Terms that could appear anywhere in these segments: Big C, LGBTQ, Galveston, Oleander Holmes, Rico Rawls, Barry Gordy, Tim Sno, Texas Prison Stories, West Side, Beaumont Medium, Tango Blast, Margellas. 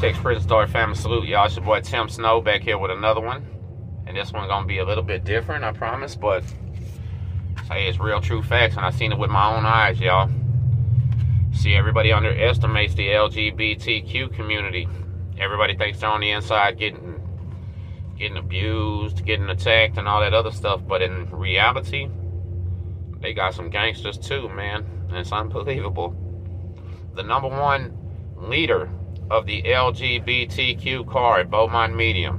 Texas Prison Story family salute, y'all. It's your boy Tim Sno back here with another one. And this one's gonna be a little bit different, I promise, but hey, it's real true facts, and I seen it with my own eyes, y'all. See, everybody underestimates the LGBTQ community. Everybody thinks they're on the inside getting abused, getting attacked, and all that other stuff, but in reality, they got some gangsters too, man. And it's unbelievable. The number one leader of the LGBTQ car at Beaumont Medium,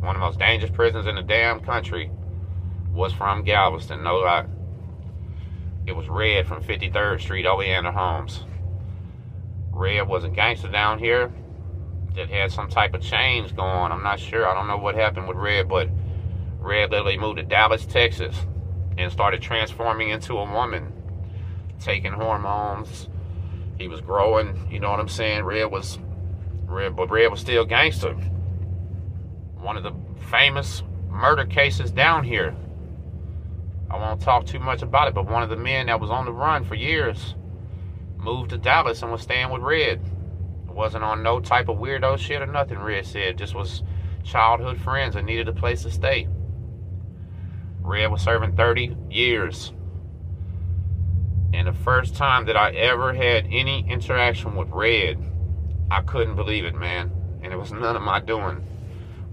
one of the most dangerous prisons in the damn country, was from Galveston, no lie. It was Red from 53rd Street, Oleander Holmes. Red was a gangster down here that had some type of change going on. I'm not sure. I don't know what happened with Red, but Red literally moved to Dallas, Texas, and started transforming into a woman, taking hormones. He was growing, you know what I'm saying? Red was still gangster. One of the famous murder cases down here. I won't talk too much about it, but one of the men that was on the run for years moved to Dallas and was staying with Red. It wasn't on no type of weirdo shit or nothing, Red said. Just was childhood friends and needed a place to stay. Red was serving 30 years. And the first time that I ever had any interaction with Red, I couldn't believe it, man. And it was none of my doing.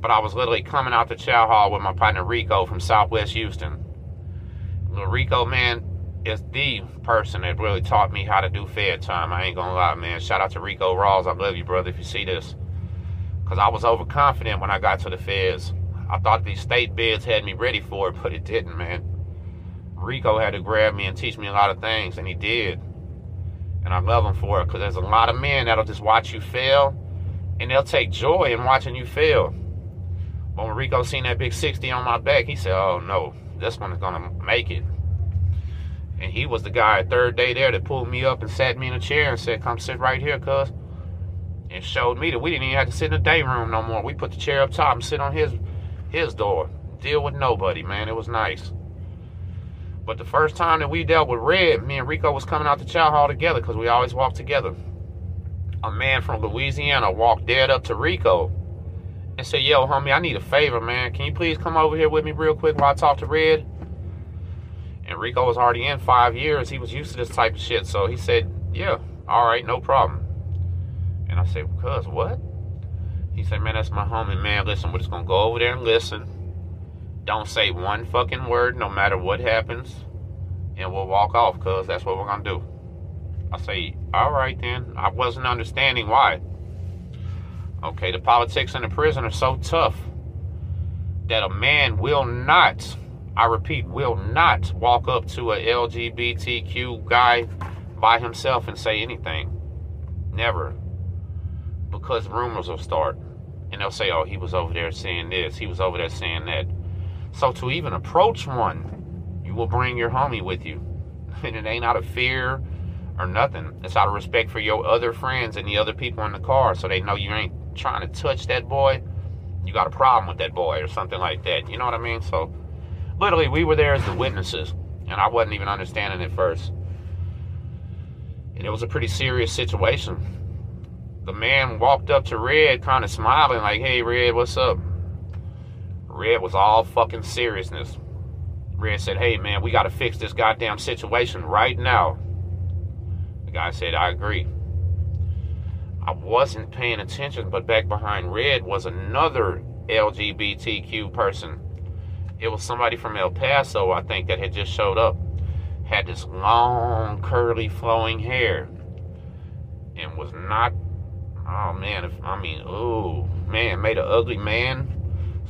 But I was literally coming out the chow hall with my partner Rico from Southwest Houston. Little Rico, man, is the person that really taught me how to do fed time. I ain't gonna lie, man. Shout out to Rico Rawls. I love you, brother, if you see this. Because I was overconfident when I got to the feds. I thought these state beds had me ready for it, but it didn't, man. Rico had to grab me and teach me a lot of things, and he did. And I love him for it, because there's a lot of men that'll just watch you fail, and they'll take joy in watching you fail. But when Rico seen that big 60 on my back, he said, oh no, this one is gonna make it. And he was the guy third day there that pulled me up and sat me in a chair and said, come sit right here, cuz. And showed me that we didn't even have to sit in the day room no more. We put the chair up top and sit on his door. Deal with nobody, man. It was nice. But the first time that we dealt with Red, me and Rico was coming out the chow hall together, because we always walked together. A man from Louisiana walked dead up to Rico and said, yo, homie, I need a favor, man. Can you please come over here with me real quick while I talk to Red? And Rico was already in 5 years. He was used to this type of shit. So he said, yeah, all right, no problem. And I said, cuz, what? He said, man, that's my homie, man. Listen, we're just going to go over there and listen. Don't say one fucking word, no matter what happens, and we'll walk off, cuz that's what we're gonna do. I say, all right then. I wasn't understanding why. Okay, the politics in the prison are so tough that a man will not, I repeat, will not walk up to a LGBTQ guy by himself and say anything. Never. Because rumors will start, and they'll say, oh, he was over there saying this, he was over there saying that. So to even approach one, you will bring your homie with you. And it ain't out of fear or nothing. It's out of respect for your other friends and the other people in the car, so they know you ain't trying to touch that boy. You got a problem with that boy or something like that. You know what I mean? So literally we were there as the witnesses, and I wasn't even understanding at first. And it was a pretty serious situation. The man walked up to Red kind of smiling like, hey, Red, what's up? Red was all fucking seriousness. Red said, hey, man, we got to fix this goddamn situation right now. The guy said, I agree. I wasn't paying attention, but back behind Red was another LGBTQ person. It was somebody from El Paso, I think, that had just showed up. Had this long, curly, flowing hair. And was not, oh, man, made an ugly man.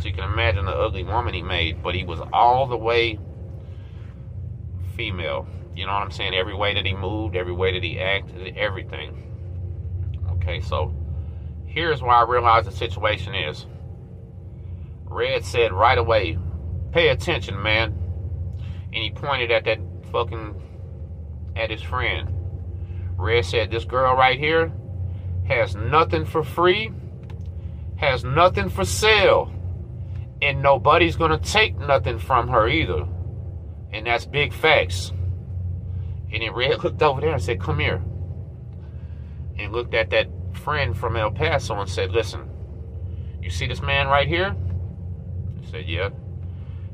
So you can imagine the ugly woman he made, but he was all the way female. You know what I'm saying? Every way that he moved, every way that he acted, everything. Okay, so here's where I realized the situation is. Red said right away, pay attention, man. And he pointed at that fucking, at his friend. Red said, this girl right here has nothing for free, has nothing for sale. And nobody's going to take nothing from her either. And that's big facts. And then Red looked over there and said, come here. And looked at that friend from El Paso and said, listen, you see this man right here? I said, yeah.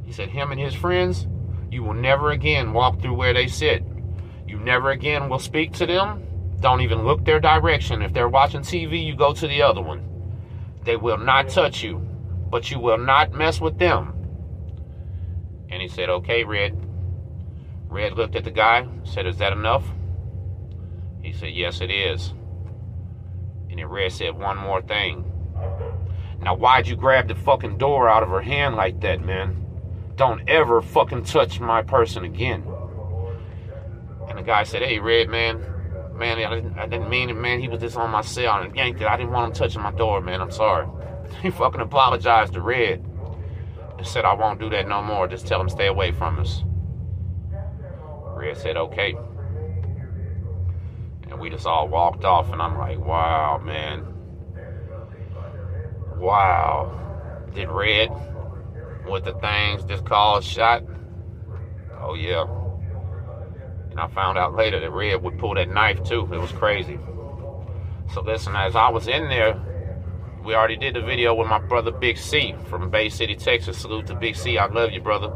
He said, him and his friends, you will never again walk through where they sit. You never again will speak to them. Don't even look their direction. If they're watching TV, you go to the other one. They will not touch you, but you will not mess with them. And he said, okay, Red. Red looked at the guy, said, is that enough? He said, yes, it is. And then Red said, one more thing. Now, why'd you grab the fucking door out of her hand like that, man? Don't ever fucking touch my person again. And the guy said, hey, Red, man, I didn't mean it, man. He was just on my cell and yanked it. I didn't want him touching my door, man. I'm sorry. He fucking apologized to Red and said, I won't do that no more. Just tell him stay away from us. Red said, okay. And we just all walked off, and I'm like, wow, man. Wow. Did Red with the things just call a shot? Oh, yeah. And I found out later that Red would pull that knife, too. It was crazy. So, listen, as I was in there, we already did the video with my brother Big C from Bay City, Texas. Salute to Big C. I love you, brother.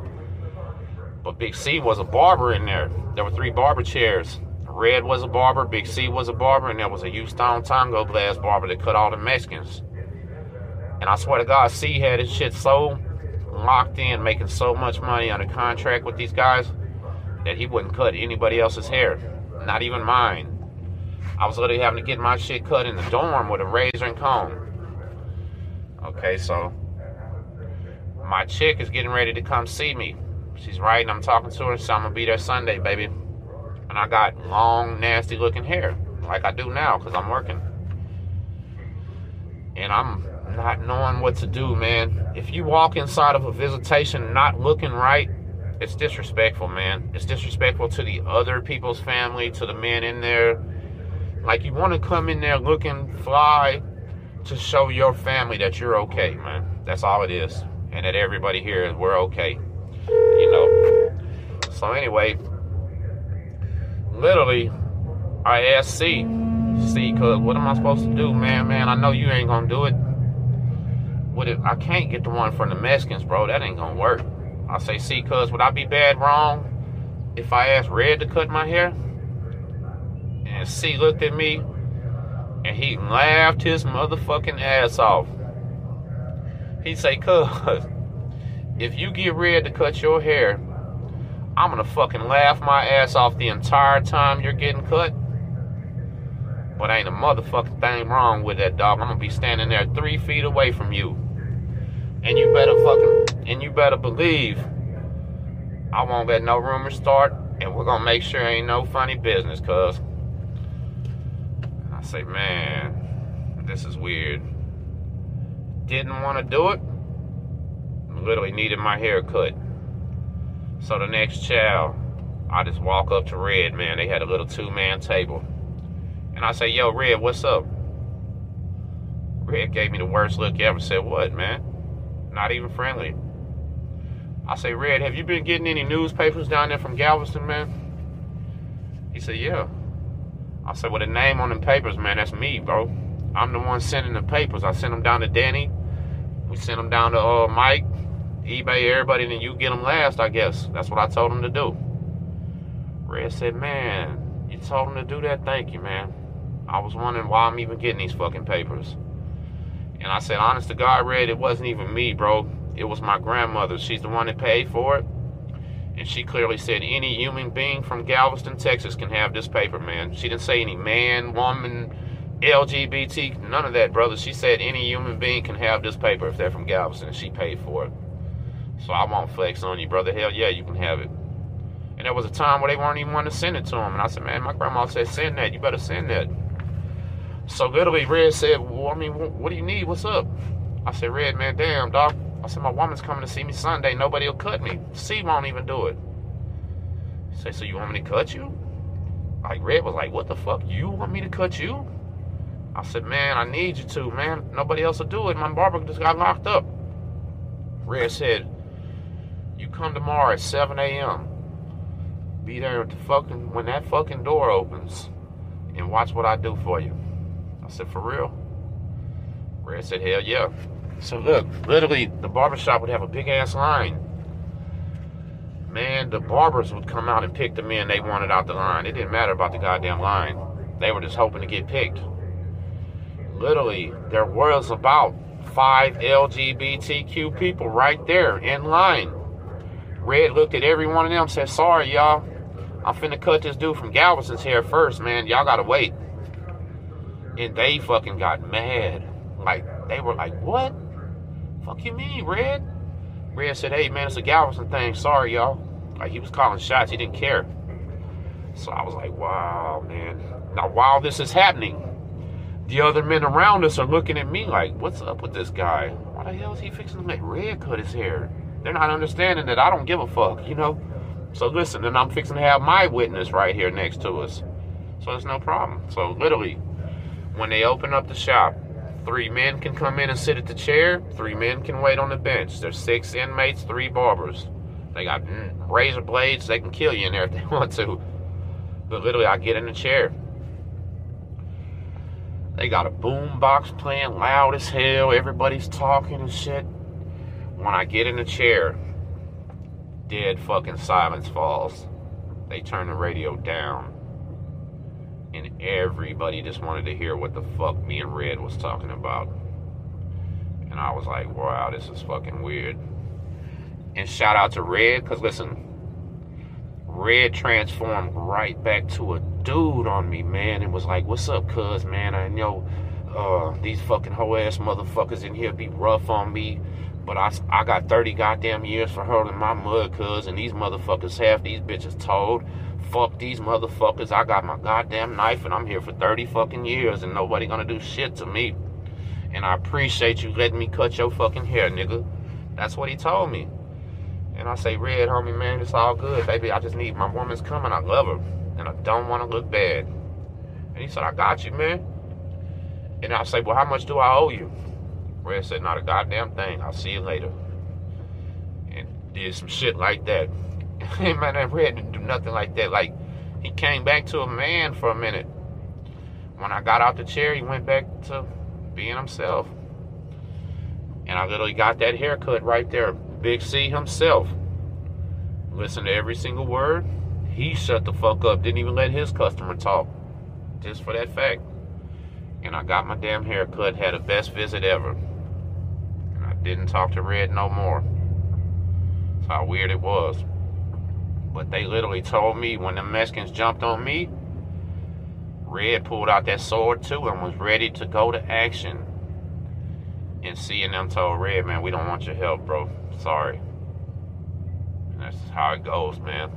But Big C was a barber in there. There were three barber chairs. Red was a barber, Big C was a barber, and there was a Houston Tango Blast barber that cut all the Mexicans. And I swear to God, C had his shit so locked in, making so much money under contract with these guys, that he wouldn't cut anybody else's hair, not even mine. I was literally having to get my shit cut in the dorm with a razor and comb. Okay, so my chick is getting ready to come see me. She's writing, I'm talking to her, so I'm going to be there Sunday, baby. And I got long, nasty-looking hair, like I do now, because I'm working. And I'm not knowing what to do, man. If you walk inside of a visitation not looking right, it's disrespectful, man. It's disrespectful to the other people's family, to the men in there. Like, you want to come in there looking fly to show your family that you're okay, man. That's all it is. And that everybody here is, we're okay. You know. So anyway, literally, I asked C, cuz, what am I supposed to do, man? I know you ain't gonna do it. What if I can't get the one from the Mexicans, bro? That ain't gonna work. I say, C, cuz, would I be bad wrong if I asked Red to cut my hair? And C looked at me and he laughed his motherfucking ass off. He say, cuz, if you get Red to cut your hair, I'm gonna fucking laugh my ass off the entire time you're getting cut. But ain't a motherfucking thing wrong with that, dog. I'm gonna be standing there 3 feet away from you. And you better believe I won't let no rumors start, and we're gonna make sure ain't no funny business, cuz. I say, man, this is weird. Didn't wanna do it. Literally needed my haircut. So the next chow, I just walk up to Red, man. They had a little two-man table. And I say, yo, Red, what's up? Red gave me the worst look you ever. Said, what, man? Not even friendly. I say, Red, have you been getting any newspapers down there from Galveston, man? He said, yeah. I said, well, the name on them papers, man, that's me, bro. I'm the one sending the papers. I sent them down to Danny. We sent them down to Mike. eBay, everybody, then you get them last, I guess. That's what I told him to do. Red said, man, you told him to do that? Thank you, man. I was wondering why I'm even getting these fucking papers. And I said, honest to God, Red, it wasn't even me, bro. It was my grandmother. She's the one that paid for it. And she clearly said any human being from Galveston, Texas can have this paper, man. She didn't say any man, woman, LGBT, none of that, brother. She said any human being can have this paper if they're from Galveston, and she paid for it. So I won't flex on you, brother. Hell yeah, you can have it. And there was a time where they weren't even wanting to send it to him. And I said, man, my grandma said, send that. You better send that. So literally, Red said, well, I mean, what do you need? What's up? I said, Red, man, damn, dog. I said, my woman's coming to see me Sunday. Nobody will cut me. C won't even do it. He said, so you want me to cut you? Like, Red was like, what the fuck? You want me to cut you? I said, man, I need you to, man. Nobody else will do it. My barber just got locked up. Red said, you come tomorrow at 7 a.m. Be there at the fucking, when that fucking door opens, and watch what I do for you. I I said, for real? Red said, hell yeah. So look, literally, the barbershop would have a big-ass line. Man, the barbers would come out and pick the men they wanted out the line. It didn't matter about the goddamn line. They were just hoping to get picked. Literally, there was about 5 LGBTQ people right there in line. Red looked at every one of them and said, sorry, y'all. I'm finna cut this dude from Galveston's hair first, man. Y'all gotta wait. And they fucking got mad. Like, they were like, what? Fuck you mean, Red? Red said, hey, man, it's a Galveston thing. Sorry, y'all. Like, he was calling shots. He didn't care. So I was like, wow, man. Now, while this is happening, the other men around us are looking at me like, what's up with this guy? Why the hell is he fixing to make Red cut his hair? They're not understanding that I don't give a fuck, you know? So listen, and I'm fixing to have my witness right here next to us. So it's no problem. So literally, when they open up the shop, 3 men can come in and sit at the chair. 3 men can wait on the bench. There's 6 inmates, 3 barbers. They got razor blades. They can kill you in there if they want to. But literally, I get in the chair. They got a boom box playing loud as hell. Everybody's talking and shit. When I get in the chair, dead fucking silence falls. They turn the radio down. And everybody just wanted to hear what the fuck me and Red was talking about. And I was like, wow, this is fucking weird. And shout out to Red, because listen, Red transformed right back to a dude on me, man, and was like, what's up, cuz, man? I know these fucking hoe-ass motherfuckers in here be rough on me, but I got 30 goddamn years for hurling my mud, cuz, and these motherfuckers, half these bitches told, fuck these motherfuckers, I got my goddamn knife and I'm here for 30 fucking years and nobody gonna do shit to me. And I appreciate you letting me cut your fucking hair, nigga. That's what he told me. And I say, Red, homie, man, it's all good, baby. I just need, my woman's coming, I love her, and I don't wanna look bad. And he said, I got you, man. And I say, well, how much do I owe you? Red said, not a goddamn thing, I'll see you later. And did some shit like that. Hey, man, that Red didn't do nothing like that. Like, he came back to a man for a minute. When I got out the chair, he went back to being himself. And I literally got that haircut right there. Big C himself. Listened to every single word. He shut the fuck up. Didn't even let his customer talk. Just for that fact. And I got my damn haircut. Had the best visit ever. And I didn't talk to Red no more. That's how weird it was. But they literally told me when the Mexicans jumped on me, Red pulled out that sword too and was ready to go to action. And seeing them told Red, man, we don't want your help, bro. Sorry. And that's how it goes, man.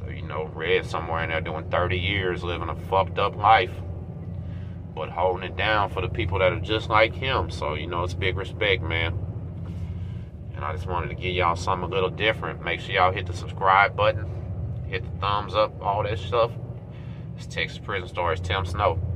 So, you know, Red somewhere in there doing 30 years, living a fucked up life, but holding it down for the people that are just like him. So, you know, it's big respect, man. And I just wanted to give y'all something a little different. Make sure y'all hit the subscribe button, hit the thumbs up, all that stuff. It's Texas Prison Stories, Tim Sno.